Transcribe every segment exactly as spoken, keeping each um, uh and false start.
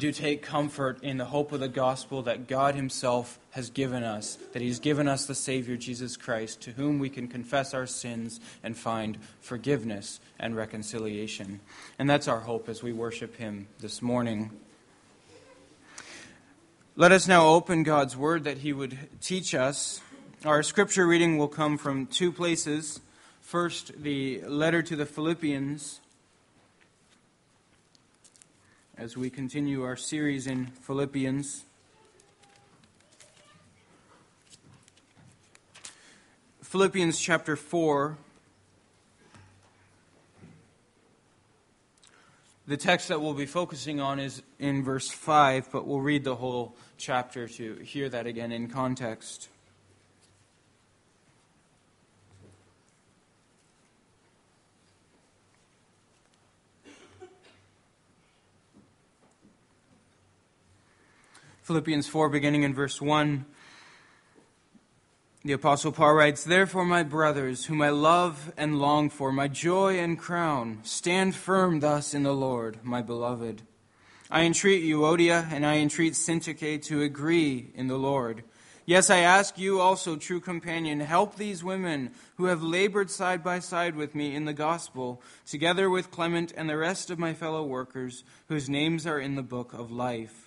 do take comfort in the hope of the gospel that God himself has given us, that he's given us the Savior, Jesus Christ, to whom we can confess our sins and find forgiveness and reconciliation. And that's our hope as we worship him this morning. Let us now open God's word that he would teach us. Our scripture reading will come from two places. First, the letter to the Philippians, as we continue our series in Philippians. Philippians chapter four. The text that we'll be focusing on is in verse five, but we'll read the whole chapter to hear that again in context. Philippians four, beginning in verse one, the Apostle Paul writes, "Therefore, my brothers, whom I love and long for, my joy and crown, stand firm thus in the Lord, my beloved. I entreat Euodia and I entreat Syntyche to agree in the Lord. Yes, I ask you also, true companion, help these women who have labored side by side with me in the gospel, together with Clement and the rest of my fellow workers, whose names are in the book of life.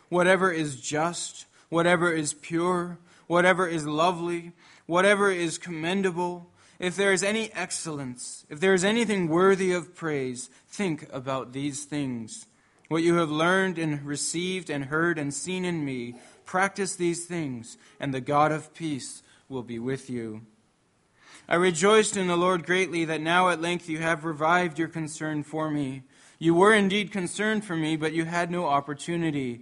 whatever is just, whatever is pure, whatever is lovely, whatever is commendable, if there is any excellence, if there is anything worthy of praise, think about these things. What you have learned and received and heard and seen in me, practice these things, and the God of peace will be with you. I rejoiced in the Lord greatly that now at length you have revived your concern for me. You were indeed concerned for me, but you had no opportunity.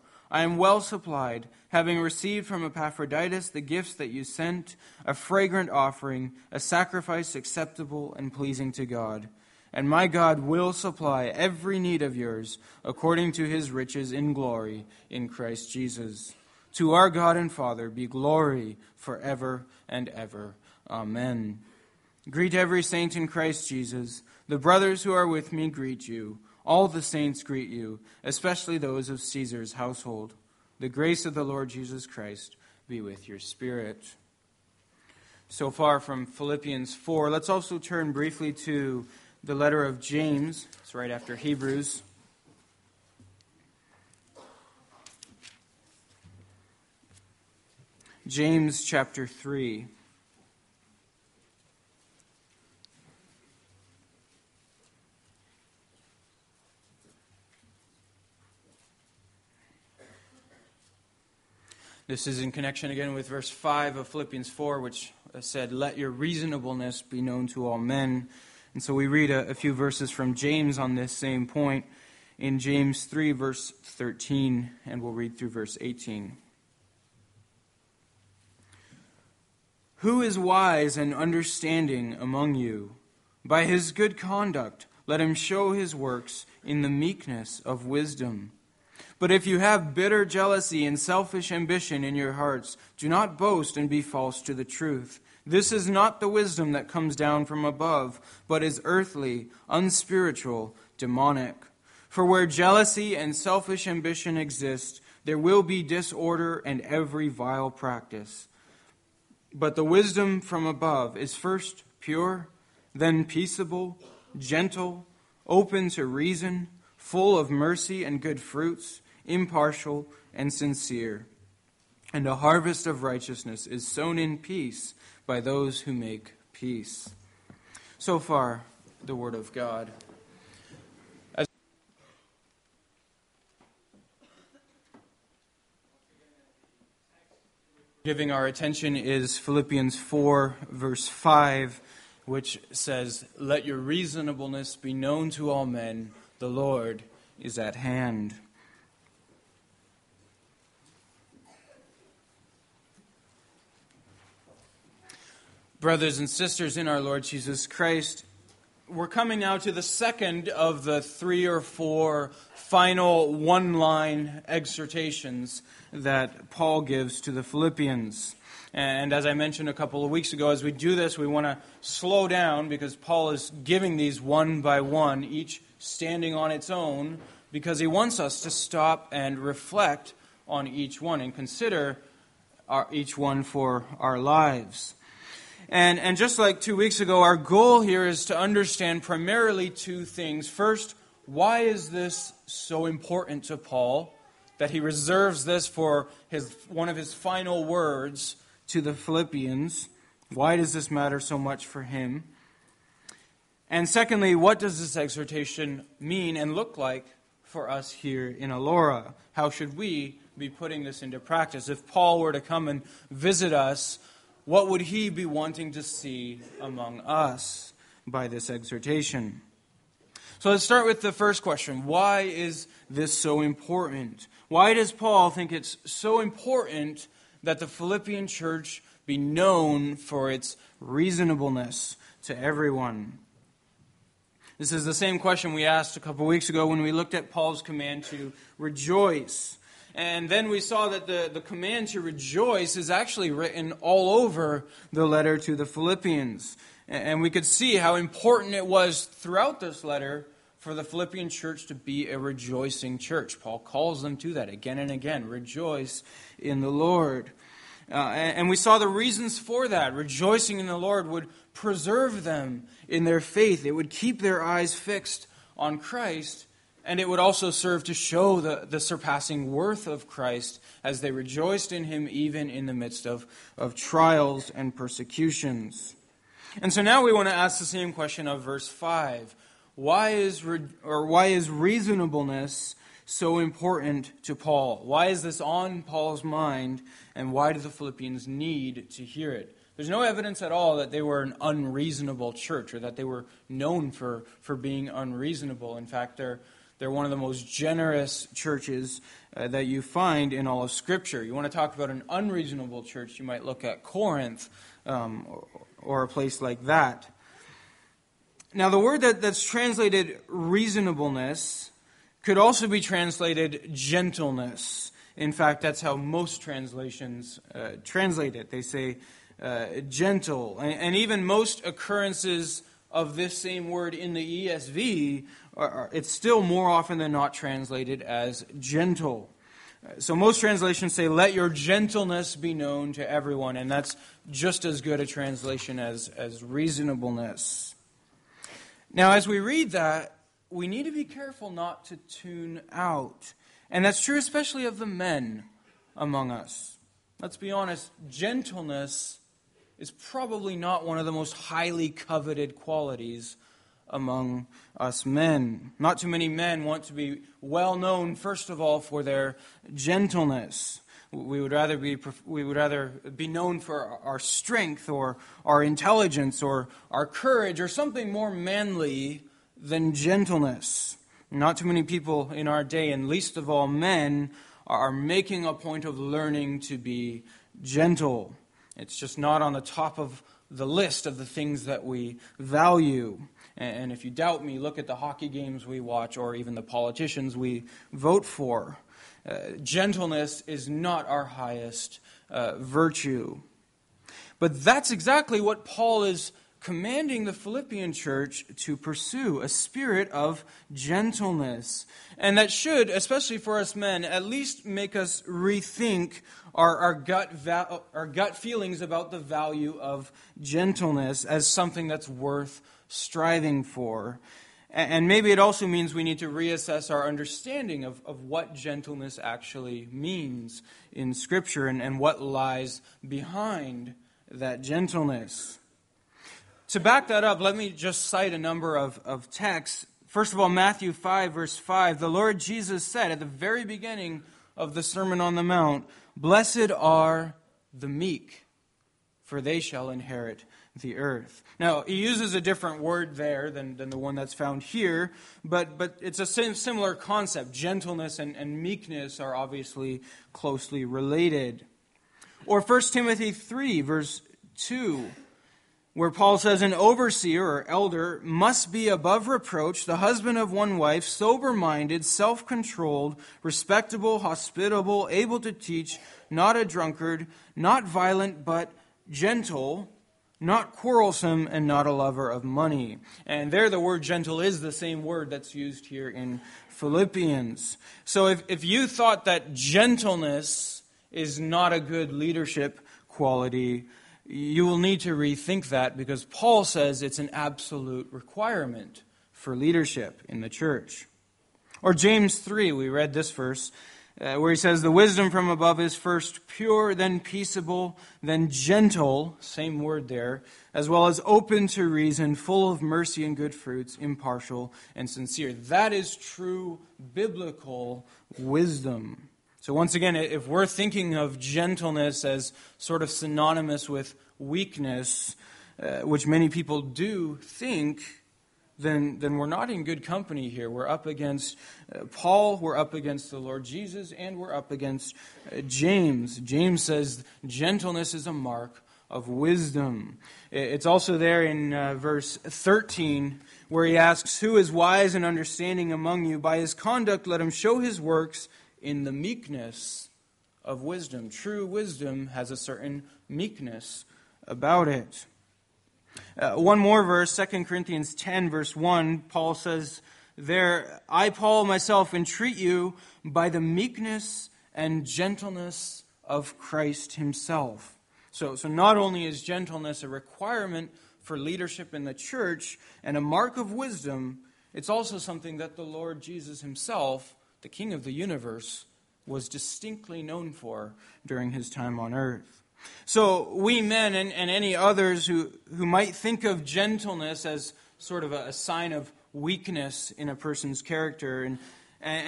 I am well supplied, having received from Epaphroditus the gifts that you sent, a fragrant offering, a sacrifice acceptable and pleasing to God. And my God will supply every need of yours according to his riches in glory in Christ Jesus. To our God and Father be glory forever and ever. Amen. Greet every saint in Christ Jesus. The brothers who are with me greet you. All the saints greet you, especially those of Caesar's household. The grace of the Lord Jesus Christ be with your spirit." So far from Philippians four. Let's also turn briefly to the letter of James. It's right after Hebrews. James chapter three. This is in connection again with verse five of Philippians four, which said, "Let your reasonableness be known to all men." And so we read a, a few verses from James on this same point in James three, verse thirteen, and we'll read through verse eighteen. "Who is wise and understanding among you? By his good conduct, let him show his works in the meekness of wisdom. But if you have bitter jealousy and selfish ambition in your hearts, do not boast and be false to the truth. This is not the wisdom that comes down from above, but is earthly, unspiritual, demonic. For where jealousy and selfish ambition exist, there will be disorder and every vile practice. But the wisdom from above is first pure, then peaceable, gentle, open to reason, full of mercy and good fruits, impartial and sincere. And a harvest of righteousness is sown in peace by those who make peace. So far, the Word of God. Giving our attention is Philippians four, verse five, which says, "Let your reasonableness be known to all men, the Lord is at hand." Brothers and sisters in our Lord Jesus Christ, we're coming now to the second of the three or four final one-line exhortations that Paul gives to the Philippians. And as I mentioned a couple of weeks ago, as we do this, we want to slow down because Paul is giving these one by one, each standing on its own, because he wants us to stop and reflect on each one and consider our, each one for our lives. And and just like two weeks ago, our goal here is to understand primarily two things. First, why is this so important to Paul that he reserves this for his one of his final words to the Philippians? Why does this matter so much for him? And secondly, what does this exhortation mean and look like for us here in Alora? How should we be putting this into practice? If Paul were to come and visit us, what would he be wanting to see among us by this exhortation? So let's start with the first question. Why is this so important? Why does Paul think it's so important that the Philippian church be known for its reasonableness to everyone? This is the same question we asked a couple weeks ago when we looked at Paul's command to rejoice. And then we saw that the, the command to rejoice is actually written all over the letter to the Philippians. And we could see how important it was throughout this letter for the Philippian church to be a rejoicing church. Paul calls them to that again and again. Rejoice in the Lord. Uh, and, and we saw the reasons for that. Rejoicing in the Lord would preserve them in their faith. It would keep their eyes fixed on Christ. And it would also serve to show the, the surpassing worth of Christ as they rejoiced in him even in the midst of, of trials and persecutions. And so now we want to ask the same question of verse five. Why is re, or why is reasonableness so important to Paul? Why is this on Paul's mind, and why do the Philippians need to hear it? There's no evidence at all that they were an unreasonable church or that they were known for, for being unreasonable. In fact, they're They're one of the most generous churches uh, that you find in all of Scripture. You want to talk about an unreasonable church, you might look at Corinth um, or, or a place like that. Now, the word that, that's translated reasonableness could also be translated gentleness. In fact, that's how most translations uh, translate it. They say uh, gentle. And, and even most occurrences of this same word in the E S V, it's still more often than not translated as gentle. So most translations say, "Let your gentleness be known to everyone," and that's just as good a translation as, as reasonableness. Now, as we read that, we need to be careful not to tune out. And that's true especially of the men among us. Let's be honest, gentleness is probably not one of the most highly coveted qualities among us men. Not too many men want to be well known, first of all, for their gentleness. We would rather be we would rather be known for our strength or our intelligence or our courage or something more manly than gentleness. Not too many people in our day, and least of all men, are making a point of learning to be gentle. It's just not on the top of the list of the things that we value. And if you doubt me, look at the hockey games we watch or even the politicians we vote for. Uh, gentleness is not our highest uh, virtue. But that's exactly what Paul is commanding the Philippian church to pursue a spirit of gentleness. And that should, especially for us men, at least make us rethink our, our, gut, va- our gut feelings about the value of gentleness as something that's worth striving for. And maybe it also means we need to reassess our understanding of, of what gentleness actually means in Scripture and, and what lies behind that gentleness. To back that up, let me just cite a number of, of texts. First of all, Matthew five, verse five, the Lord Jesus said at the very beginning of the Sermon on the Mount, "Blessed are the meek, for they shall inherit the earth." Now, he uses a different word there than, than the one that's found here, but, but it's a similar concept. Gentleness and, and meekness are obviously closely related. Or First Timothy three, verse two, where Paul says, "An overseer or elder must be above reproach, the husband of one wife, sober-minded, self-controlled, respectable, hospitable, able to teach, not a drunkard, not violent, but gentle, not quarrelsome, and not a lover of money." And there the word gentle is the same word that's used here in Philippians. So if, if you thought that gentleness is not a good leadership quality, you will need to rethink that, because Paul says it's an absolute requirement for leadership in the church. Or James three, we read this verse, Uh, where he says, "The wisdom from above is first pure, then peaceable, then gentle," same word there, "as well as open to reason, full of mercy and good fruits, impartial and sincere." That is true biblical wisdom. So once again, if we're thinking of gentleness as sort of synonymous with weakness, uh, which many people do think, Then, then we're not in good company here. We're up against uh, Paul, we're up against the Lord Jesus, and we're up against uh, James. James says gentleness is a mark of wisdom. It's also there in uh, verse thirteen, where he asks, "Who is wise and understanding among you? By his conduct let him show his works in the meekness of wisdom." True wisdom has a certain meekness about it. Uh, one more verse, Second Corinthians ten, verse one, Paul says there, "I, Paul, myself entreat you by the meekness and gentleness of Christ himself." So, so not only is gentleness a requirement for leadership in the church and a mark of wisdom, it's also something that the Lord Jesus himself, the King of the universe, was distinctly known for during his time on earth. So we men and, and any others who, who might think of gentleness as sort of a, a sign of weakness in a person's character, and,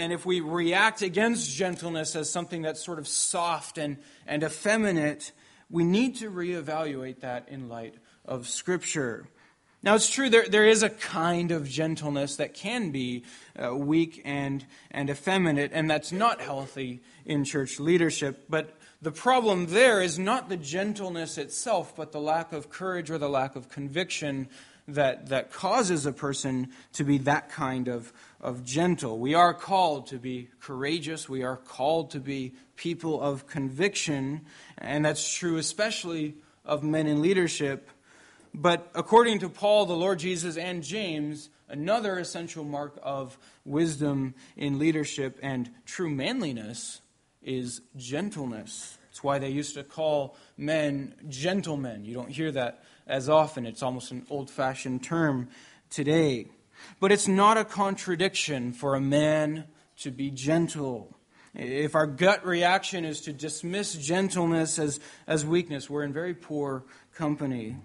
and if we react against gentleness as something that's sort of soft and, and effeminate, we need to reevaluate that in light of Scripture. Now, it's true, there, there is a kind of gentleness that can be uh, weak and, and effeminate, and that's not healthy in church leadership, but the problem there is not the gentleness itself, but the lack of courage or the lack of conviction that, that causes a person to be that kind of, of gentle. We are called to be courageous. We are called to be people of conviction, and that's true especially of men in leadership. But according to Paul, the Lord Jesus, and James, another essential mark of wisdom in leadership and true manliness is gentleness. It's why they used to call men gentlemen. You don't hear that as often. It's almost an old-fashioned term today. But it's not a contradiction for a man to be gentle. If our gut reaction is to dismiss gentleness as, as weakness, we're in very poor company.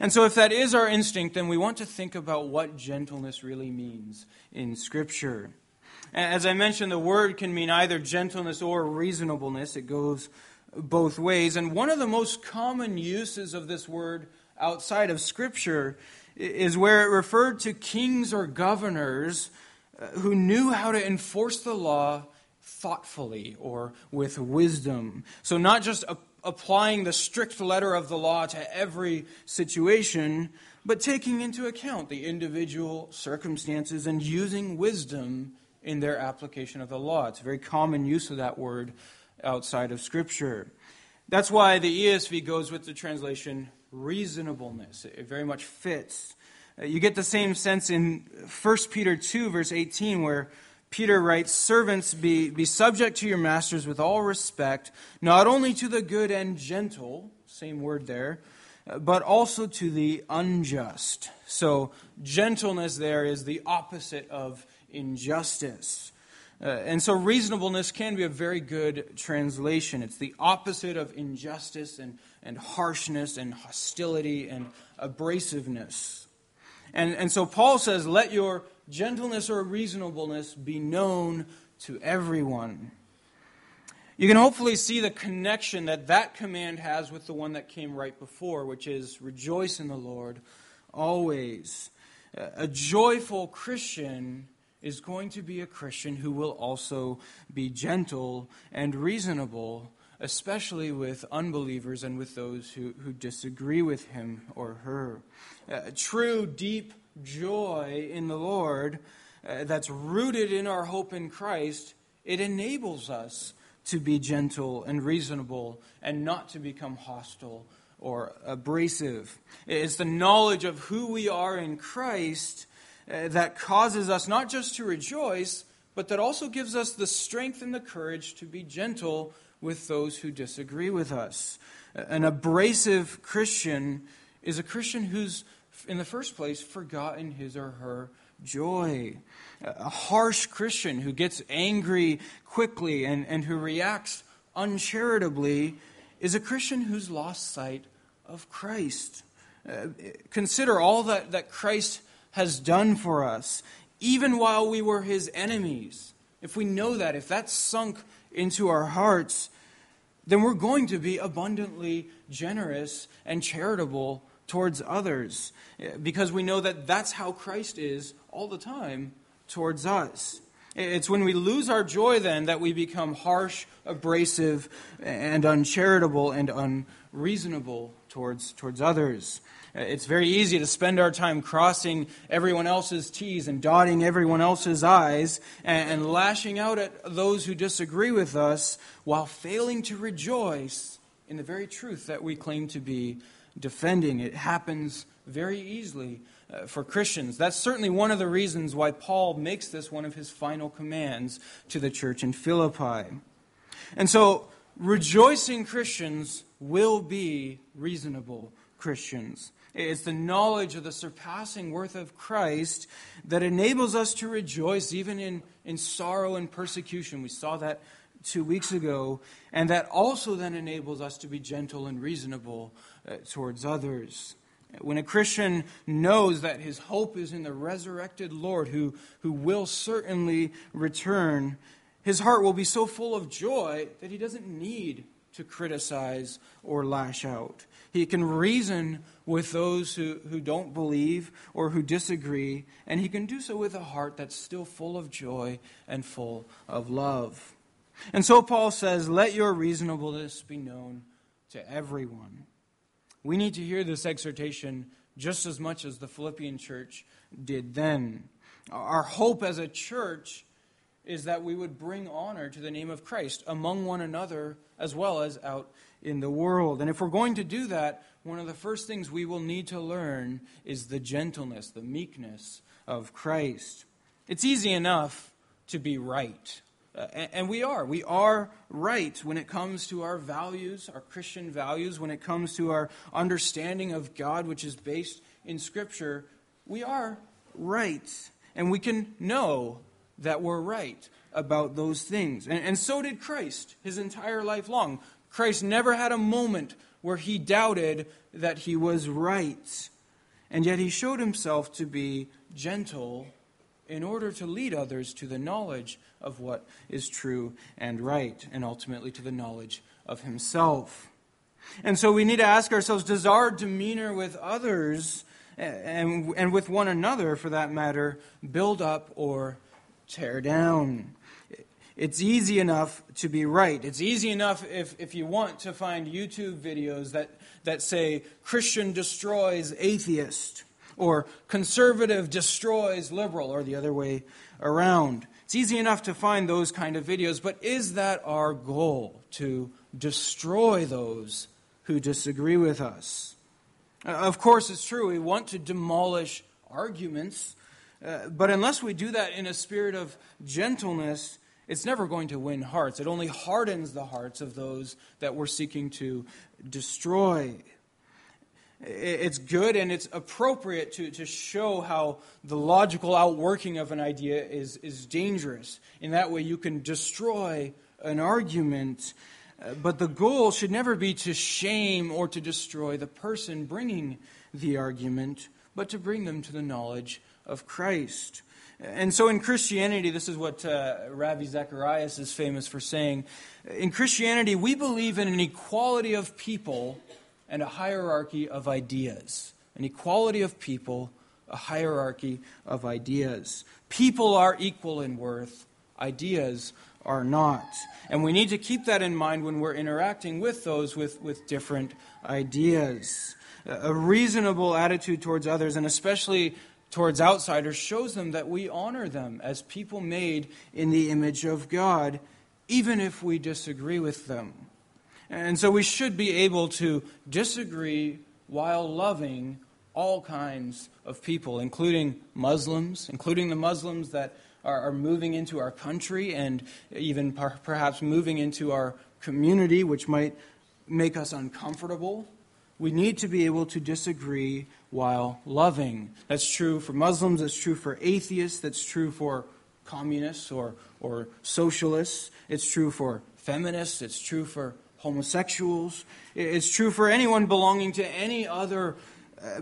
And so if that is our instinct, then we want to think about what gentleness really means in Scripture. As I mentioned, the word can mean either gentleness or reasonableness. It goes both ways. And one of the most common uses of this word outside of Scripture is where it referred to kings or governors who knew how to enforce the law thoughtfully or with wisdom. So not just a applying the strict letter of the law to every situation, but taking into account the individual circumstances and using wisdom in their application of the law. It's a very common use of that word outside of Scripture. That's why the E S V goes with the translation reasonableness. It very much fits. You get the same sense in First Peter two, verse eighteen, where Peter writes, "Servants, be, be subject to your masters with all respect, not only to the good and gentle," same word there, "but also to the unjust." So gentleness there is the opposite of injustice. Uh, and so reasonableness can be a very good translation. It's the opposite of injustice and, and harshness and hostility and abrasiveness. And, and so Paul says, let your gentleness or reasonableness be known to everyone. You can hopefully see the connection that that command has with the one that came right before, which is rejoice in the Lord always. A joyful Christian is going to be a Christian who will also be gentle and reasonable, especially with unbelievers and with those who, who disagree with him or her. Uh, true, deep joy in the Lord uh, that's rooted in our hope in Christ, it enables us to be gentle and reasonable and not to become hostile or abrasive. It's the knowledge of who we are in Christ uh, that causes us not just to rejoice, but that also gives us the strength and the courage to be gentle with those who disagree with us. An abrasive Christian is a Christian who's, in the first place, forgotten his or her joy. A harsh Christian who gets angry quickly and, and who reacts uncharitably is a Christian who's lost sight of Christ. Uh, consider all that, that Christ has done for us, even while we were his enemies. If we know that, if that's sunk into our hearts, then we're going to be abundantly generous and charitable towards others, because we know that that's how Christ is all the time towards us. It's when we lose our joy then that we become harsh, abrasive, and uncharitable and unreasonable towards towards others. It's very easy to spend our time crossing everyone else's T's and dotting everyone else's I's and, and lashing out at those who disagree with us while failing to rejoice in the very truth that we claim to be defending. It happens very easily uh, for Christians. That's certainly one of the reasons why Paul makes this one of his final commands to the church in Philippi. And so, rejoicing Christians will be reasonable Christians. It's the knowledge of the surpassing worth of Christ that enables us to rejoice even in, in sorrow and persecution. We saw that two weeks ago. And that also then enables us to be gentle and reasonable uh, towards others. When a Christian knows that his hope is in the resurrected Lord who, who will certainly return, his heart will be so full of joy that he doesn't need to criticize or lash out. He can reason with those who, who don't believe or who disagree, and he can do so with a heart that's still full of joy and full of love. And so Paul says, let your reasonableness be known to everyone. We need to hear this exhortation just as much as the Philippian church did then. Our hope as a church is that we would bring honor to the name of Christ among one another as well as out in the world. And if we're going to do that, one of the first things we will need to learn is the gentleness, the meekness of Christ. It's easy enough to be right. Uh, and, and we are. We are right when it comes to our values, our Christian values, when it comes to our understanding of God, which is based in Scripture. We are right. And we can know that we're right about those things. And, and so did Christ his entire life long. Christ never had a moment where he doubted that he was right. And yet he showed himself to be gentle in order to lead others to the knowledge of what is true and right, and ultimately to the knowledge of himself. And so we need to ask ourselves, does our demeanor with others, and, and with one another for that matter, build up or tear down? It's easy enough to be right. It's easy enough if, if you want to find YouTube videos that, that say, Christian destroys atheist, or conservative destroys liberal, or the other way around. It's easy enough to find those kind of videos, but is that our goal, to destroy those who disagree with us? Of course, it's true, we want to demolish arguments, uh, but unless we do that in a spirit of gentleness, it's never going to win hearts. It only hardens the hearts of those that we're seeking to destroy. It's good and it's appropriate to, to show how the logical outworking of an idea is, is dangerous. In that way, you can destroy an argument. Uh, but the goal should never be to shame or to destroy the person bringing the argument, but to bring them to the knowledge of Christ. And so in Christianity, this is what uh, Ravi Zacharias is famous for saying. In Christianity, we believe in an equality of people and a hierarchy of ideas. An equality of people, a hierarchy of ideas. People are equal in worth, ideas are not. And we need to keep that in mind when we're interacting with those with, with different ideas. A reasonable attitude towards others, and especially towards outsiders, shows them that we honor them as people made in the image of God, even if we disagree with them. And so we should be able to disagree while loving all kinds of people, including Muslims, including the Muslims that are, are moving into our country and even per- perhaps moving into our community, which might make us uncomfortable. We need to be able to disagree while loving. That's true for Muslims, that's true for atheists, that's true for communists or, or socialists, it's true for feminists, it's true for homosexuals. It's true for anyone belonging to any other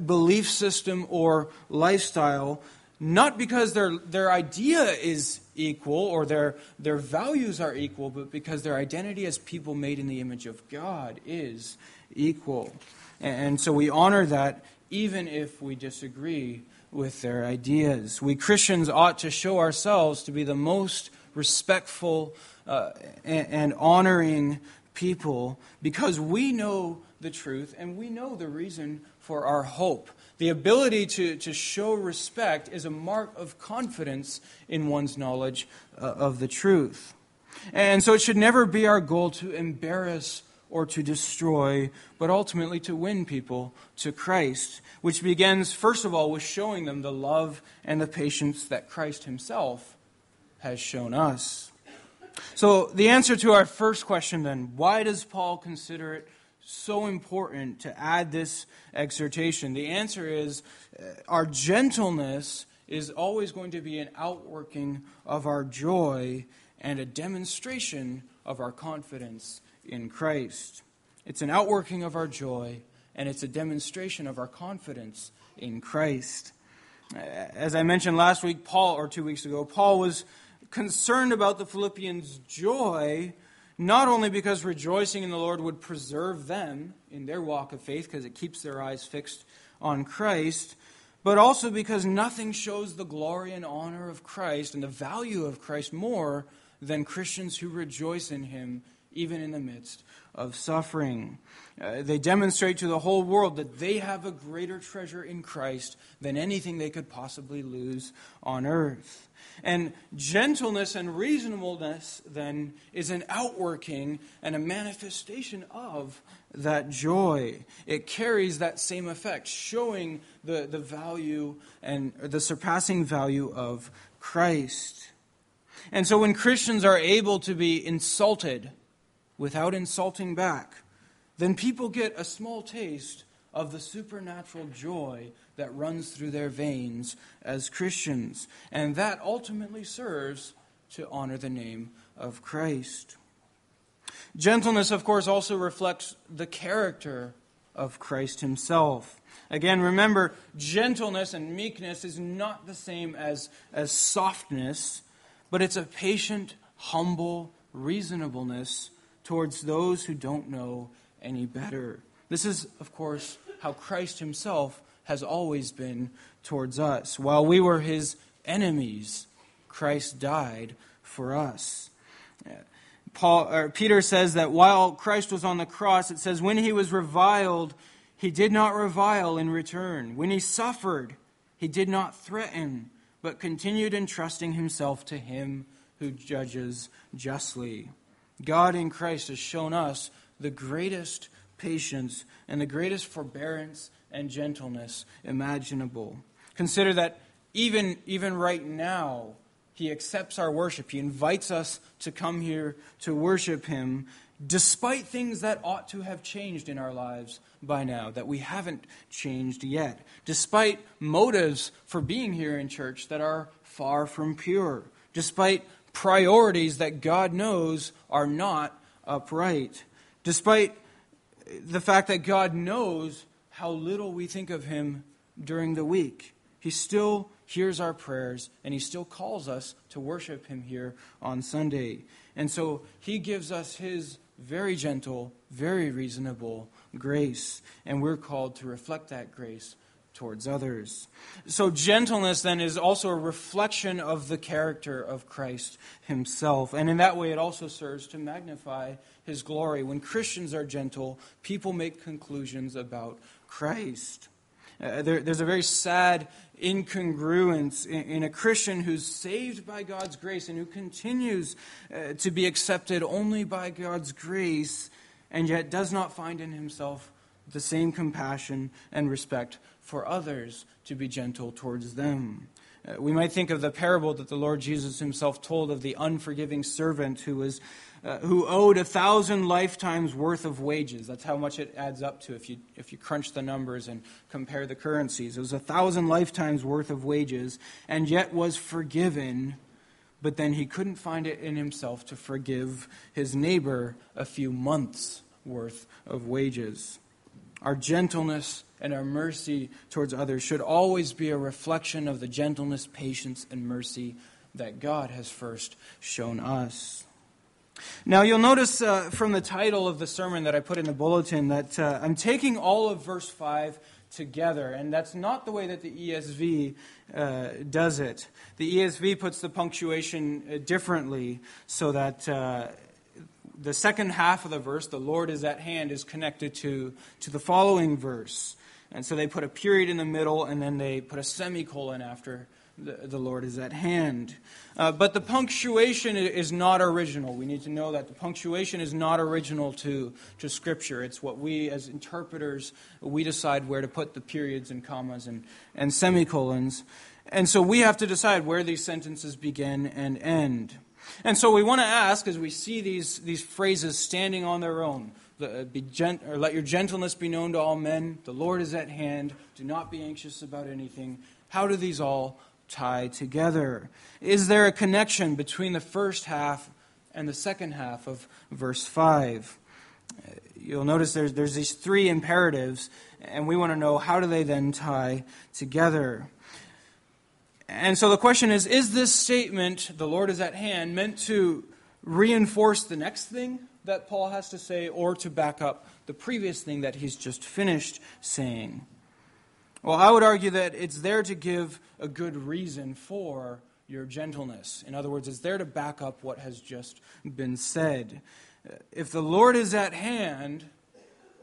belief system or lifestyle, not because their their idea is equal or their their values are equal, but because their identity as people made in the image of God is equal. And so we honor that even if we disagree with their ideas. We Christians ought to show ourselves to be the most respectful uh, and, and honoring people, because we know the truth and we know the reason for our hope. The ability to, to show respect is a mark of confidence in one's knowledge uh, of the truth. And so it should never be our goal to embarrass or to destroy, but ultimately to win people to Christ, which begins, first of all, with showing them the love and the patience that Christ himself has shown us. So the answer to our first question then, why does Paul consider it so important to add this exhortation? The answer is uh, our gentleness is always going to be an outworking of our joy and a demonstration of our confidence in Christ. It's an outworking of our joy and it's a demonstration of our confidence in Christ. As I mentioned last week, Paul, or two weeks ago, Paul was concerned about the Philippians' joy, not only because rejoicing in the Lord would preserve them in their walk of faith, because it keeps their eyes fixed on Christ, but also because nothing shows the glory and honor of Christ and the value of Christ more than Christians who rejoice in him, even in the midst of suffering. Uh, they demonstrate to the whole world that they have a greater treasure in Christ than anything they could possibly lose on earth. And gentleness and reasonableness, then, is an outworking and a manifestation of that joy. It carries that same effect, showing the, the value and the surpassing value of Christ. And so when Christians are able to be insulted without insulting back, then people get a small taste of the supernatural joy that runs through their veins as Christians. And that ultimately serves to honor the name of Christ. Gentleness, of course, also reflects the character of Christ himself. Again, remember, gentleness and meekness is not the same as, as softness, but it's a patient, humble reasonableness towards those who don't know any better. This is, of course, how Christ himself has always been towards us. While we were his enemies, Christ died for us. Paul, or Peter says that while Christ was on the cross, it says, when he was reviled, he did not revile in return. When he suffered, he did not threaten, but continued entrusting himself to him who judges justly. God in Christ has shown us the greatest patience, and the greatest forbearance and gentleness imaginable. Consider that even, even right now, he accepts our worship. He invites us to come here to worship him, despite things that ought to have changed in our lives by now, that we haven't changed yet, despite motives for being here in church that are far from pure, despite priorities that God knows are not upright, despite the fact that God knows how little we think of him during the week. He still hears our prayers, and he still calls us to worship him here on Sunday. And so he gives us his very gentle, very reasonable grace, and we're called to reflect that grace towards others. So gentleness then is also a reflection of the character of Christ himself. And in that way, it also serves to magnify his glory. When Christians are gentle, people make conclusions about Christ. Uh, there, there's a very sad incongruence in, in a Christian who's saved by God's grace and who continues uh, to be accepted only by God's grace, and yet does not find in himself the same compassion and respect for others to be gentle towards them. Uh, we might think of the parable that the Lord Jesus himself told of the unforgiving servant who was Uh, who owed a thousand lifetimes worth of wages. That's how much it adds up to if you if you crunch the numbers and compare the currencies. It was a thousand lifetimes worth of wages, and yet was forgiven, but then he couldn't find it in himself to forgive his neighbor a few months' worth of wages. Our gentleness and our mercy towards others should always be a reflection of the gentleness, patience, and mercy that God has first shown us. Now, you'll notice uh, from the title of the sermon that I put in the bulletin that uh, I'm taking all of verse five together, and that's not the way that the E S V uh, does it. The E S V puts the punctuation differently so that uh, the second half of the verse, the Lord is at hand, is connected to, to the following verse. And so they put a period in the middle, and then they put a semicolon after The, the Lord is at hand. Uh, but the punctuation is not original. We need to know that the punctuation is not original to, to Scripture. It's what we, as interpreters, we decide where to put the periods and commas and, and semicolons. And so we have to decide where these sentences begin and end. And so we want to ask, as we see these, these phrases standing on their own, the, uh, be gent- or let your gentleness be known to all men, the Lord is at hand, do not be anxious about anything. How do these all tie together? Is there a connection between the first half and the second half of verse five? You'll notice there's, there's these three imperatives, and we want to know how do they then tie together. And so the question is, is this statement, the Lord is at hand, meant to reinforce the next thing that Paul has to say, or to back up the previous thing that he's just finished saying? Well, I would argue that it's there to give a good reason for your gentleness. In other words, it's there to back up what has just been said. If the Lord is at hand,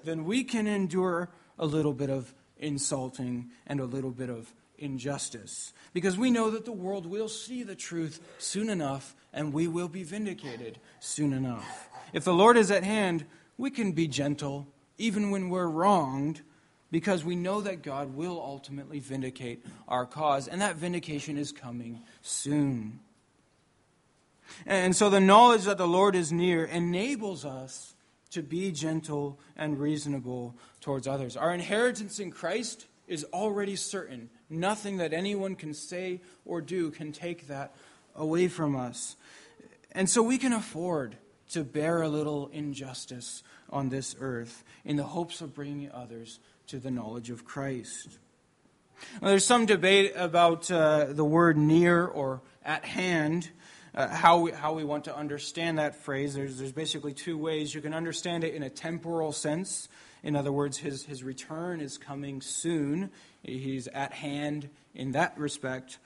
then we can endure a little bit of insulting and a little bit of injustice, because we know that the world will see the truth soon enough, and we will be vindicated soon enough. If the Lord is at hand, we can be gentle even when we're wronged, because we know that God will ultimately vindicate our cause, and that vindication is coming soon. And so the knowledge that the Lord is near enables us to be gentle and reasonable towards others. Our inheritance in Christ is already certain. Nothing that anyone can say or do can take that away from us. And so we can afford to bear a little injustice on this earth in the hopes of bringing others to the knowledge of Christ. Well, there's some debate about uh, the word near or at hand, uh, how we, how we want to understand that phrase. There's, there's basically two ways. You can understand it in a temporal sense. In other words, his, his return is coming soon. He's at hand in that respect.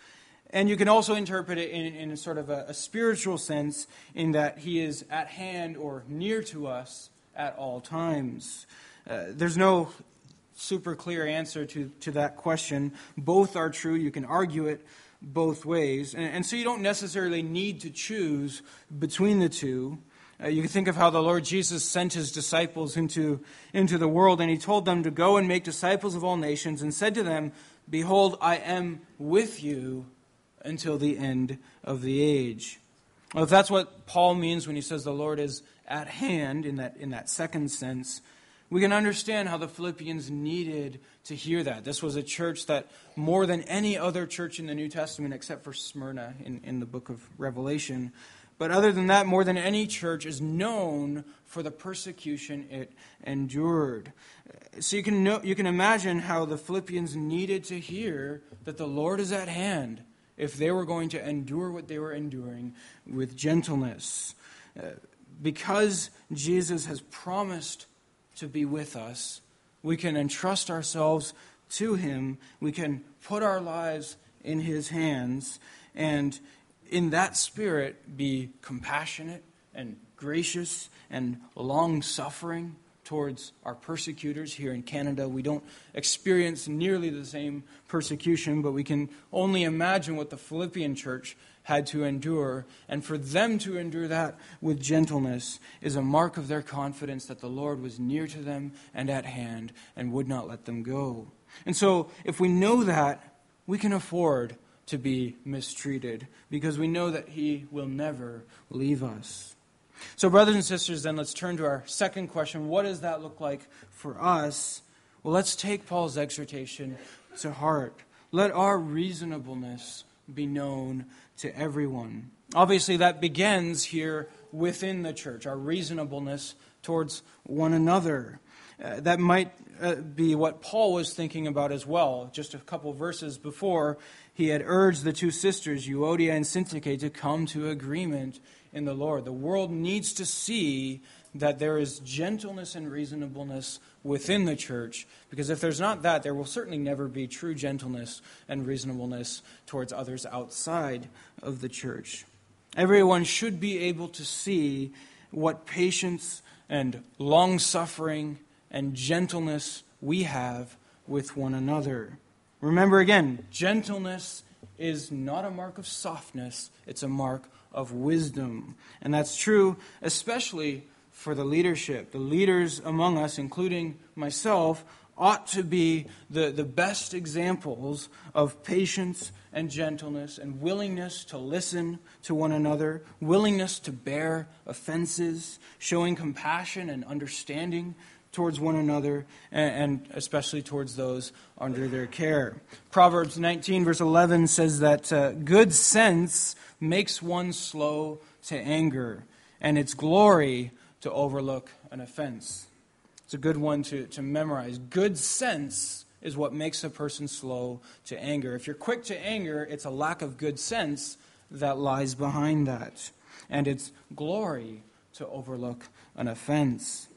And you can also interpret it in, in sort of a, a spiritual sense, in that he is at hand or near to us at all times. Uh, there's no super clear answer to, to that question. Both are true. You can argue it both ways. And, and so you don't necessarily need to choose between the two. Uh, you can think of how the Lord Jesus sent his disciples into, into the world, and he told them to go and make disciples of all nations, and said to them, "Behold, I am with you until the end of the age." Well, if that's what Paul means when he says the Lord is at hand, in that, in that second sense, we can understand how the Philippians needed to hear that. This was a church that, more than any other church in the New Testament, except for Smyrna in, in the book of Revelation, but other than that, more than any church, is known for the persecution it endured. So you can know, you can imagine how the Philippians needed to hear that the Lord is at hand if they were going to endure what they were enduring with gentleness. Uh, because Jesus has promised to be with us, we can entrust ourselves to him. We can put our lives in his hands, and in that spirit, be compassionate and gracious and long-suffering towards our persecutors. Here in Canada, we don't experience nearly the same persecution, but we can only imagine what the Philippian church had to endure. And for them to endure that with gentleness is a mark of their confidence that the Lord was near to them and at hand and would not let them go. And so if we know that, we can afford to be mistreated, because we know that he will never leave us. So, brothers and sisters, then let's turn to our second question. What does that look like for us? Well, let's take Paul's exhortation to heart. Let our reasonableness be known to everyone. Obviously, that begins here within the church, our reasonableness towards one another. Uh, that might uh, be what Paul was thinking about as well. Just a couple verses before, he had urged the two sisters, Euodia and Syntyche, to come to agreement in the Lord. The world needs to see that there is gentleness and reasonableness within the church, because if there's not that, there will certainly never be true gentleness and reasonableness towards others outside of the church. Everyone should be able to see what patience and long-suffering and gentleness we have with one another. Remember again, gentleness is not a mark of softness, it's a mark of wisdom. And that's true especially for the leadership. The leaders among us, including myself, ought to be the, the best examples of patience and gentleness and willingness to listen to one another, willingness to bear offenses, showing compassion and understanding towards one another, and especially towards those under their care. Proverbs nineteen, verse eleven says that uh, good sense makes one slow to anger, and it's glory to overlook an offense. It's a good one to, to memorize. Good sense is what makes a person slow to anger. If you're quick to anger, it's a lack of good sense that lies behind that, and it's glory to overlook an offense.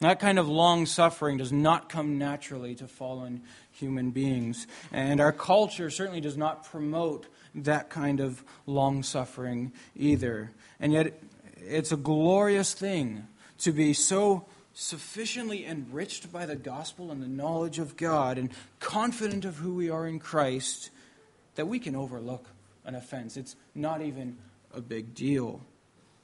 That kind of long-suffering does not come naturally to fallen human beings. And our culture certainly does not promote that kind of long-suffering either. And yet, it's a glorious thing to be so sufficiently enriched by the gospel and the knowledge of God and confident of who we are in Christ that we can overlook an offense. It's not even a big deal.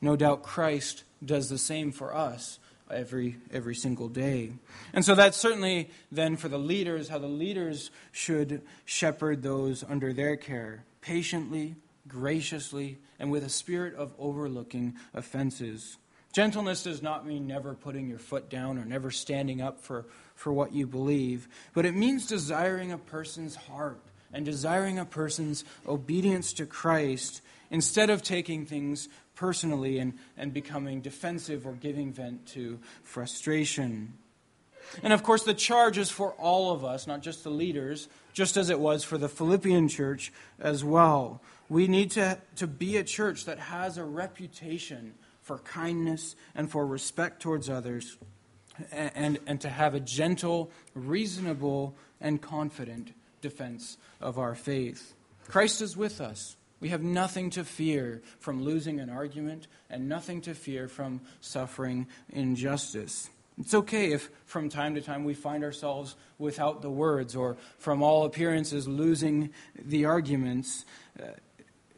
No doubt Christ does the same for us every every single day. And so that's certainly then for the leaders, how the leaders should shepherd those under their care, patiently, graciously, and with a spirit of overlooking offenses. Gentleness does not mean never putting your foot down or never standing up for, for what you believe, but it means desiring a person's heart and desiring a person's obedience to Christ instead of taking things personally and, and becoming defensive or giving vent to frustration. And of course, the charge is for all of us, not just the leaders, just as it was for the Philippian church as well. We need to, to be a church that has a reputation for kindness and for respect towards others, and, and, and to have a gentle, reasonable, and confident defense of our faith. Christ is with us. We have nothing to fear from losing an argument and nothing to fear from suffering injustice. It's okay if from time to time we find ourselves without the words or from all appearances losing the arguments.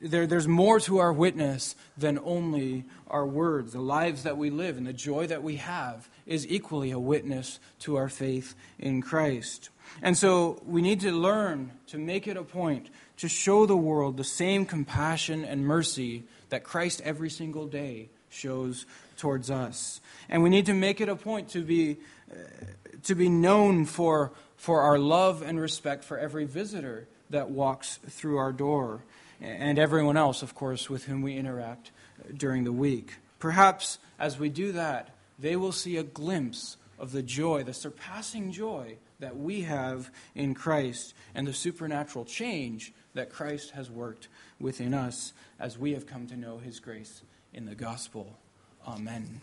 There, there's more to our witness than only our words. The lives that we live and the joy that we have is equally a witness to our faith in Christ. And so we need to learn to make it a point to show the world the same compassion and mercy that Christ every single day shows towards us. And we need to make it a point to be uh, to be known for for our love and respect for every visitor that walks through our door, and everyone else, of course, with whom we interact during the week. Perhaps as we do that, they will see a glimpse of the joy, the surpassing joy that we have in Christ, and the supernatural change that Christ has worked within us as we have come to know his grace in the gospel. Amen.